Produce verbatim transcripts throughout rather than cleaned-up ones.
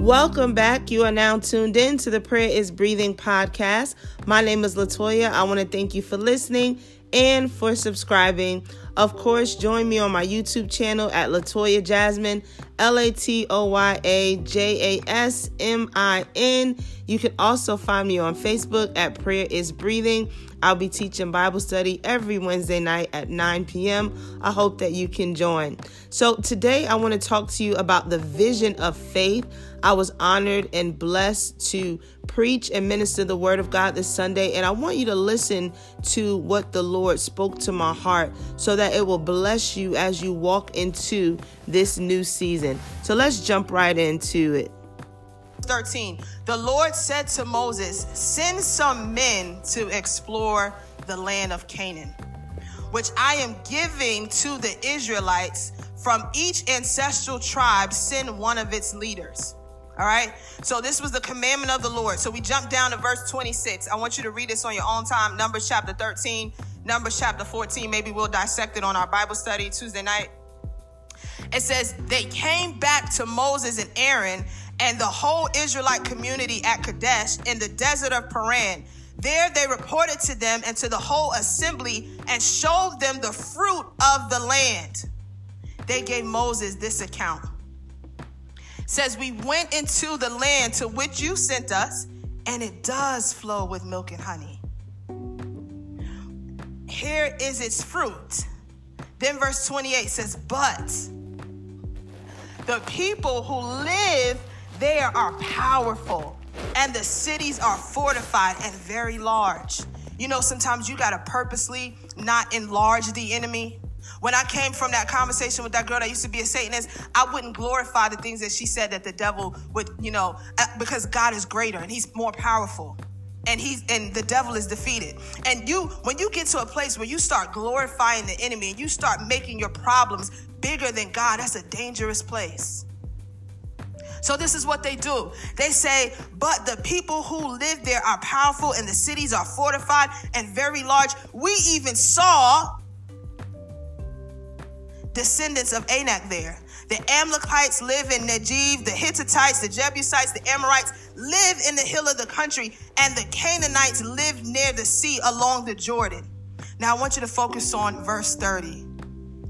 Welcome back. You are now tuned in to the Prayer is Breathing podcast. My name is Latoya. I want to thank you for listening and for subscribing. Of course, join me on my YouTube channel at Latoya Jasmine, L A T O Y A J A S M I N. You can also find me on Facebook at Prayer is Breathing. I'll be teaching Bible study every Wednesday night at nine p.m. I hope that you can join. So today I want to talk to you about the vision of faith. I was honored and blessed to preach and minister the word of God this Sunday, and I want you to listen to what the Lord spoke to my heart so that it will bless you as you walk into this new season. So let's jump right into it. thirteen. The Lord said to Moses, send some men to explore the land of Canaan, which I am giving to the Israelites. From each ancestral tribe, send one of its leaders. All right. So this was the commandment of the Lord. So we jump down to verse twenty-six. I want you to read this on your own time. Numbers chapter thirteen, Numbers chapter fourteen. Maybe we'll dissect it on our Bible study Tuesday night. It says they came back to Moses and Aaron and the whole Israelite community at Kadesh in the desert of Paran. There they reported to them and to the whole assembly and showed them the fruit of the land. They gave Moses this account. It says, we went into the land to which you sent us, and it does flow with milk and honey. Here is its fruit. Then verse twenty-eight says, but the people who live there are powerful, and the cities are fortified and very large. You know, sometimes you got to purposely not enlarge the enemy. When I came from that conversation with that girl that used to be a Satanist, I wouldn't glorify the things that she said that the devil would, you know, because God is greater and he's more powerful. And he's and the devil is defeated. And you, when you get to a place where you start glorifying the enemy and you start making your problems bigger than God, that's a dangerous place. So this is what they do. They say, but the people who live there are powerful and the cities are fortified and very large. We even saw descendants of Anak there. The Amalekites live in Negev, the Hittites, the Jebusites, the Amorites live in the hill of the country, and the Canaanites live near the sea along the Jordan. Now I want you to focus on verse thirty.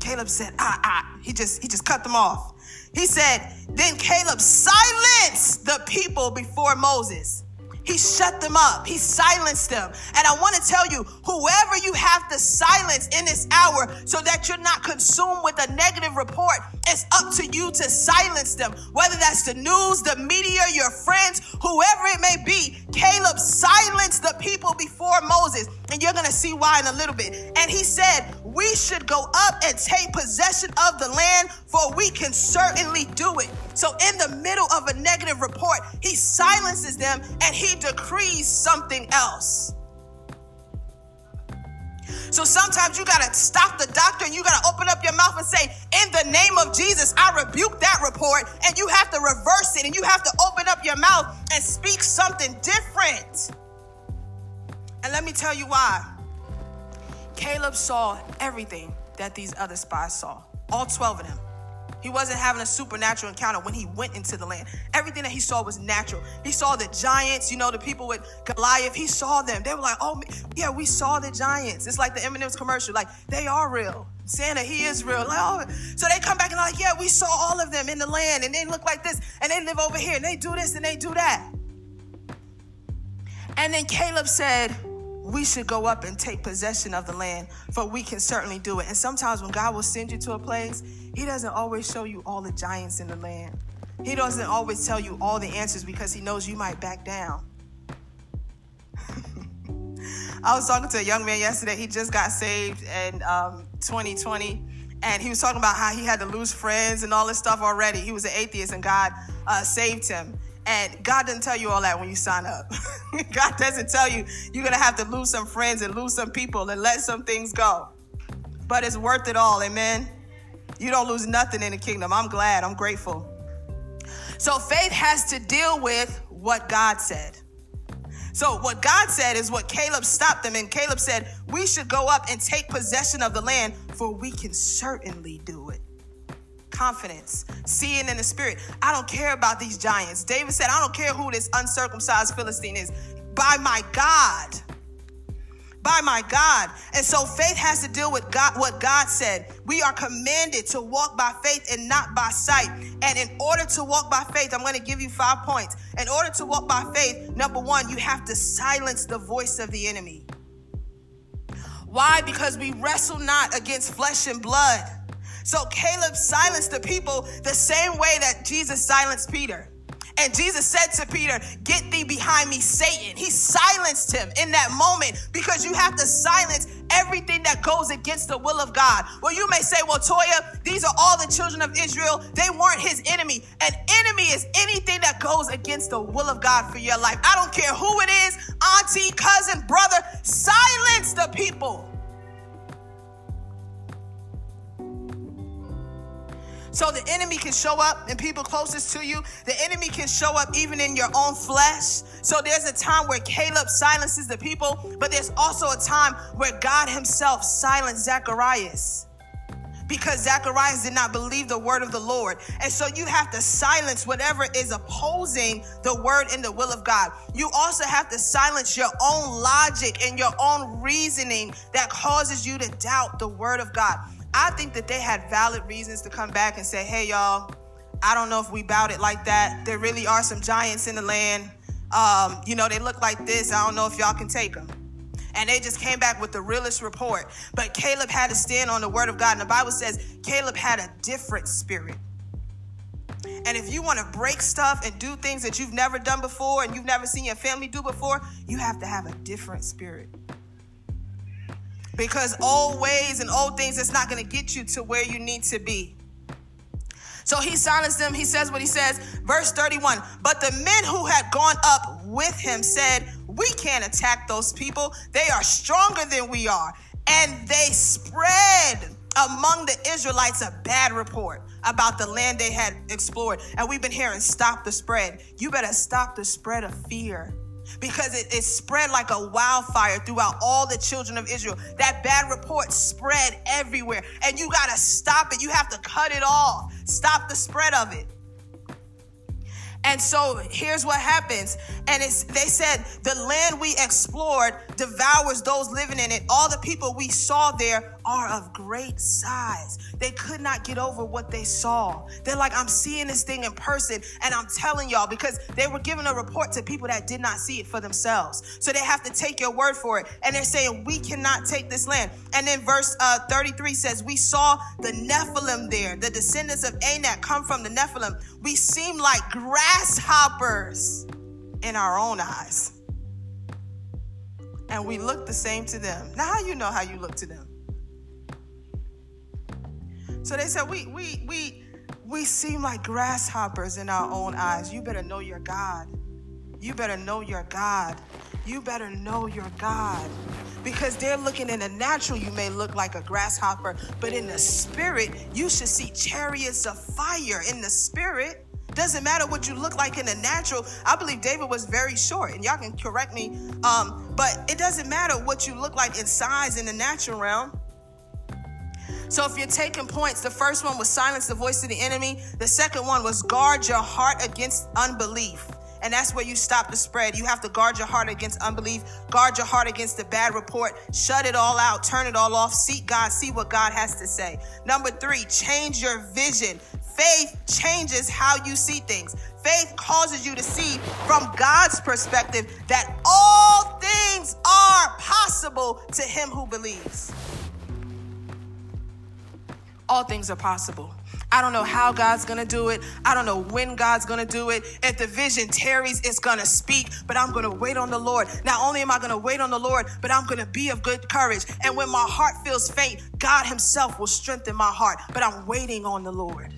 Caleb said, ah, ah. He just, he just cut them off. He said, then Caleb silenced the people before Moses. He shut them up. He silenced them. And I want to tell you, whoever you have to silence in this hour so that you're not consumed with a negative report, it's up to you to silence them. Whether that's the news, the media, your friends, whoever it may be, Caleb silenced the people before Moses. And you're going to see why in a little bit. And he said, we should go up and take possession of the land, for we can certainly do it. So in the middle of a negative report, he silences them and he decrees something else. So sometimes you got to stop the doctor and you got to open up your mouth and say, in the name of Jesus, I rebuke that report. And you have to reverse it and you have to open up your mouth and speak something different. And let me tell you why. Caleb saw everything that these other spies saw, all twelve of them. He wasn't having a supernatural encounter when he went into the land. Everything that he saw was natural. He saw the giants, you know, the people with Goliath. He saw them. They were like, oh, yeah, we saw the giants. It's like the M and M's commercial. Like, they are real. Santa, he is real. Like, oh. So they come back and like, yeah, we saw all of them in the land. And they look like this. And they live over here. And they do this and they do that. And then Caleb said, we should go up and take possession of the land, for we can certainly do it. And sometimes when God will send you to a place, he doesn't always show you all the giants in the land. He doesn't always tell you all the answers because he knows you might back down. I was talking to a young man yesterday. He just got saved in um, twenty twenty. And he was talking about how he had to lose friends and all this stuff already. He was an atheist and God uh, saved him. And God doesn't tell you all that when you sign up. God doesn't tell you you're going to have to lose some friends and lose some people and let some things go. But it's worth it all. Amen. You don't lose nothing in the kingdom. I'm glad. I'm grateful. So faith has to deal with what God said. So what God said is what Caleb stopped them. And Caleb said, we should go up and take possession of the land, for we can certainly do it. Confidence, seeing in the spirit. I don't care about these giants. David said, I don't care who this uncircumcised Philistine is. By my God. By my God. And so faith has to deal with God, what God said. We are commanded to walk by faith and not by sight. And in order to walk by faith, I'm going to give you five points. In order to walk by faith, number one, you have to silence the voice of the enemy. Why? Because we wrestle not against flesh and blood. So Caleb silenced the people the same way that Jesus silenced Peter. And Jesus said to Peter, get thee behind me, Satan. He silenced him in that moment, because you have to silence everything that goes against the will of God. Well, you may say, well, Toya, these are all the children of Israel. They weren't his enemy. An enemy is anything that goes against the will of God for your life. I don't care who it is, auntie, cousin, brother, silence the people. So the enemy can show up in people closest to you. The enemy can show up even in your own flesh. So there's a time where Caleb silences the people, but there's also a time where God himself silenced Zacharias, because Zacharias did not believe the word of the Lord. And so you have to silence whatever is opposing the word and the will of God. You also have to silence your own logic and your own reasoning that causes you to doubt the word of God. I think that they had valid reasons to come back and say, hey, y'all, I don't know if we bout it like that. There really are some giants in the land. Um, you know, they look like this. I don't know if y'all can take them. And they just came back with the realest report. But Caleb had to stand on the word of God. And the Bible says Caleb had a different spirit. And if you want to break stuff and do things that you've never done before and you've never seen your family do before, you have to have a different spirit. Because old ways and old things, it's not going to get you to where you need to be. So he silenced them. He says what he says. Verse thirty-one, but the men who had gone up with him said, we can't attack those people. They are stronger than we are. And they spread among the Israelites a bad report about the land they had explored. And we've been hearing, stop the spread. You better stop the spread of fear. Because it, it spread like a wildfire throughout all the children of Israel. That bad report spread everywhere. And you got to stop it. You have to cut it off. Stop the spread of it. And so here's what happens. And it's, they said, the land we explored devours those living in it. All the people we saw there are of great size. They could not get over what they saw. They're like, I'm seeing this thing in person, and I'm telling y'all, because they were giving a report to people that did not see it for themselves. So they have to take your word for it. And they're saying, we cannot take this land. And then verse uh, thirty-three says, we saw the Nephilim there. The descendants of Anak come from the Nephilim. We seem like grasshoppers in our own eyes. And we look the same to them. Now, how you know how you look to them? So they said, we we we we seem like grasshoppers in our own eyes. You better know your God. You better know your God. You better know your God. Because they're looking in the natural, you may look like a grasshopper, but in the spirit, you should see chariots of fire in the spirit. Doesn't matter what you look like in the natural. I believe David was very short, and y'all can correct me, um, but it doesn't matter what you look like in size in the natural realm. So if you're taking points, the first one was silence the voice of the enemy. The second one was guard your heart against unbelief. And that's where you stop the spread. You have to guard your heart against unbelief. Guard your heart against the bad report. Shut it all out. Turn it all off. Seek God. See what God has to say. Number three, change your vision. Faith changes how you see things. Faith causes you to see from God's perspective that all things are possible to him who believes. All things are possible. I don't know how God's going to do it. I don't know when God's going to do it. If the vision tarries, it's going to speak, but I'm going to wait on the Lord. Not only am I going to wait on the Lord, but I'm going to be of good courage. And when my heart feels faint, God himself will strengthen my heart, but I'm waiting on the Lord.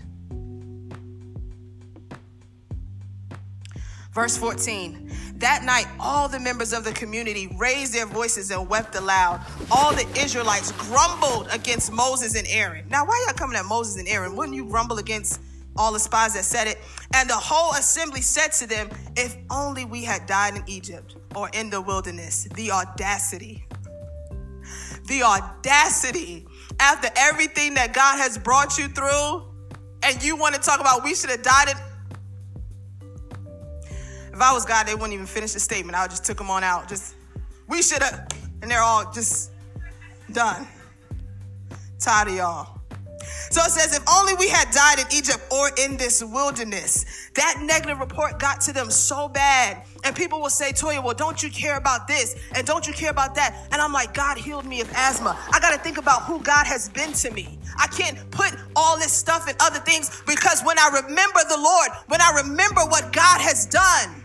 Verse fourteen, that night, all the members of the community raised their voices and wept aloud. All the Israelites grumbled against Moses and Aaron. Now, why y'all coming at Moses and Aaron? Wouldn't you grumble against all the spies that said it? And the whole assembly said to them, if only we had died in Egypt or in the wilderness. The audacity. The audacity. After everything that God has brought you through, And you want to talk about we should have died it. If I was God, they wouldn't even finish the statement. I just took them on out. Just, we should have. And they're all just done. Tired of y'all. So it says, if only we had died in Egypt or in this wilderness. That negative report got to them so bad. And people will say, Toya, well, don't you care about this? And don't you care about that? And I'm like, God healed me of asthma. I got to think about who God has been to me. I can't put all this stuff and other things, because when I remember the Lord, when I remember what God has done,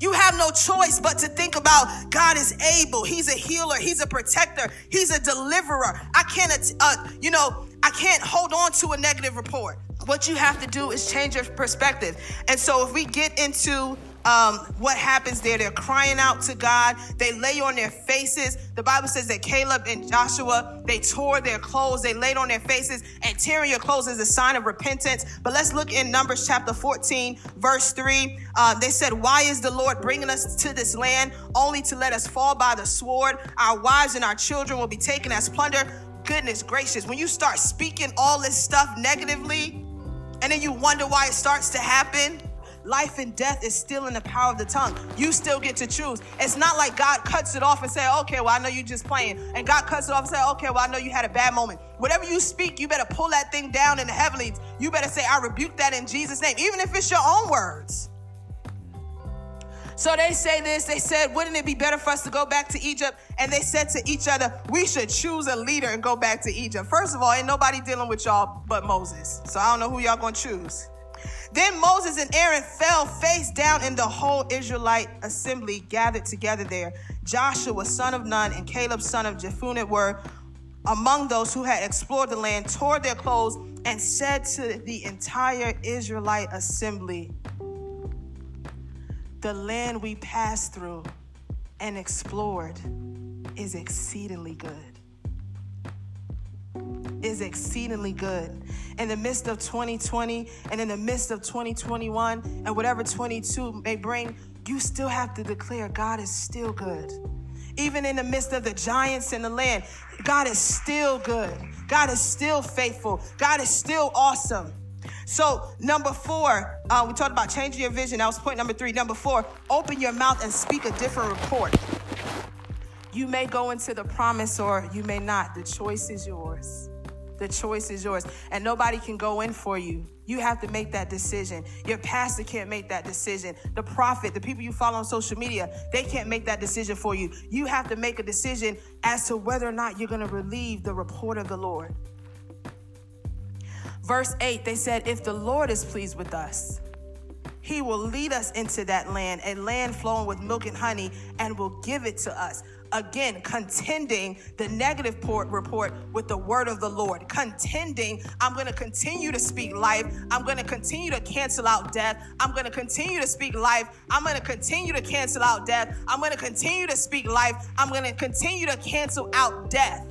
you have no choice but to think about God is able. He's a healer. He's a protector. He's a deliverer. I can't, uh, you know, I can't hold on to a negative report. What you have to do is change your perspective. And so if we get into um, what happens there, they're crying out to God. They lay on their faces. The Bible says that Caleb and Joshua, they tore their clothes. They laid on their faces, and tearing your clothes is a sign of repentance. But let's look in Numbers chapter fourteen, verse three. Uh, they said, why is the Lord bringing us to this land only to let us fall by the sword? Our wives and our children will be taken as plunder. Goodness gracious. When you start speaking all this stuff negatively, and then you wonder why it starts to happen, life and death is still in the power of the tongue. You still get to choose. It's not like God cuts it off and say, okay, well, I know you just playing. And God cuts it off and say, okay, well, I know you had a bad moment. Whatever you speak, you better pull that thing down in the heavens. You better say, I rebuke that in Jesus' name, even if it's your own words. So they say this, they said, wouldn't it be better for us to go back to Egypt? And they said to each other, we should choose a leader and go back to Egypt. First of all, ain't nobody dealing with y'all but Moses. So I don't know who y'all gonna choose. Then Moses and Aaron fell face down, and the whole Israelite assembly gathered together there. Joshua, son of Nun, and Caleb, son of Jephunneh, were among those who had explored the land, tore their clothes, and said to the entire Israelite assembly, the land we passed through and explored is exceedingly good. Is exceedingly good. In the midst of twenty twenty and in the midst of twenty twenty-one and whatever twenty-two may bring, you still have to declare God is still good. Even in the midst of the giants in the land, God is still good. God is still faithful. God is still awesome. So number four, uh, we talked about changing your vision. That was point number three. Number four, open your mouth and speak a different report. You may go into the promise or you may not. The choice is yours. The choice is yours. And nobody can go in for you. You have to make that decision. Your pastor can't make that decision. The prophet, the people you follow on social media, they can't make that decision for you. You have to make a decision as to whether or not you're going to believe the report of the Lord. Verse eight, they said, if the Lord is pleased with us, he will lead us into that land, a land flowing with milk and honey, and will give it to us. Again, contending the negative report with the word of the Lord. Contending, I'm going to continue to speak life. I'm going to continue to cancel out death. I'm going to continue to speak life. I'm going to continue to cancel out death. I'm going to continue to speak life. I'm going to continue to cancel out death.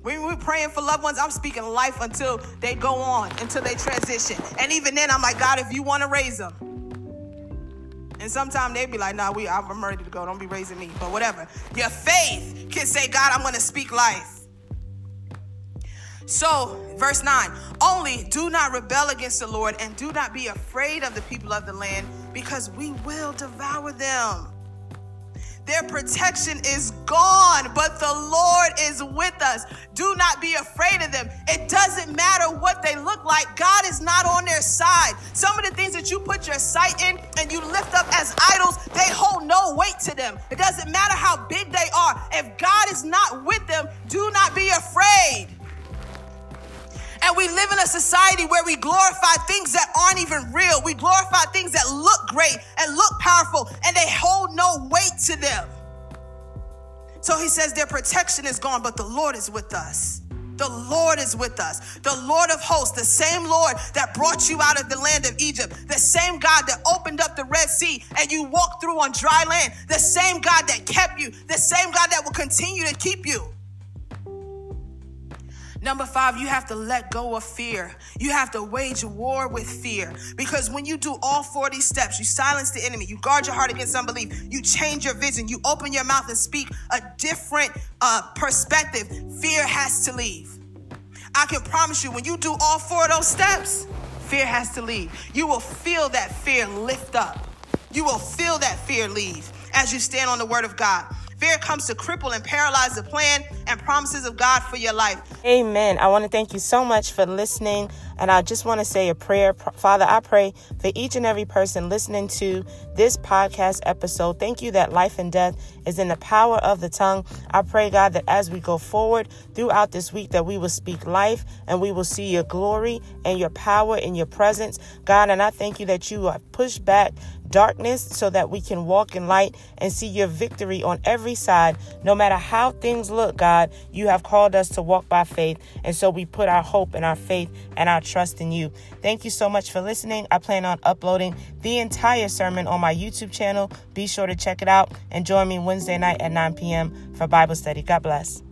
When we're praying for loved ones, I'm speaking life until they go on, until they transition. And even then, I'm like, God, if you want to raise them. And sometimes they be like, nah, we, I'm ready to go. Don't be raising me. But whatever. Your faith can say, God, I'm going to speak life. So, verse nine, only do not rebel against the Lord and do not be afraid of the people of the land, because we will devour them. Their protection is gone, but the Lord is with us. Do not be afraid of them. It doesn't matter what they look like. God is not on their side. Some of the things that you put your sight in and you lift up as idols, they hold no weight to them. It doesn't matter how big they are. If God is not with them, do not be afraid. And we live in a society where we glorify things that aren't even real. We glorify things that look great and look powerful, and they hold no weight to them. So he says their protection is gone, but the Lord is with us. The Lord is with us. The Lord of hosts, the same Lord that brought you out of the land of Egypt, the same God that opened up the Red Sea and you walked through on dry land, the same God that kept you, the same God that will continue to keep you. Number five, you have to let go of fear. You have to wage war with fear, because when you do all four of these steps, you silence the enemy, you guard your heart against unbelief, you change your vision, you open your mouth and speak a different uh, perspective. Fear has to leave. I can promise you, when you do all four of those steps, fear has to leave. You will feel that fear lift up. You will feel that fear leave as you stand on the word of God. Fear comes to cripple and paralyze the plan and promises of God for your life. Amen. I want to thank you so much for listening. And I just want to say a prayer. Father, I pray for each and every person listening to this podcast episode. Thank you that life and death is in the power of the tongue. I pray, God, that as we go forward throughout this week, that we will speak life and we will see your glory and your power and your presence, God. And I thank you that you have pushed back darkness so that we can walk in light and see your victory on every side. No matter how things look, God, you have called us to walk by faith. And so we put our hope and our faith and our trust in you. Thank you so much for listening. I plan on uploading the entire sermon on my YouTube channel. Be sure to check it out and join me Wednesday night at nine p.m. for Bible study. God bless.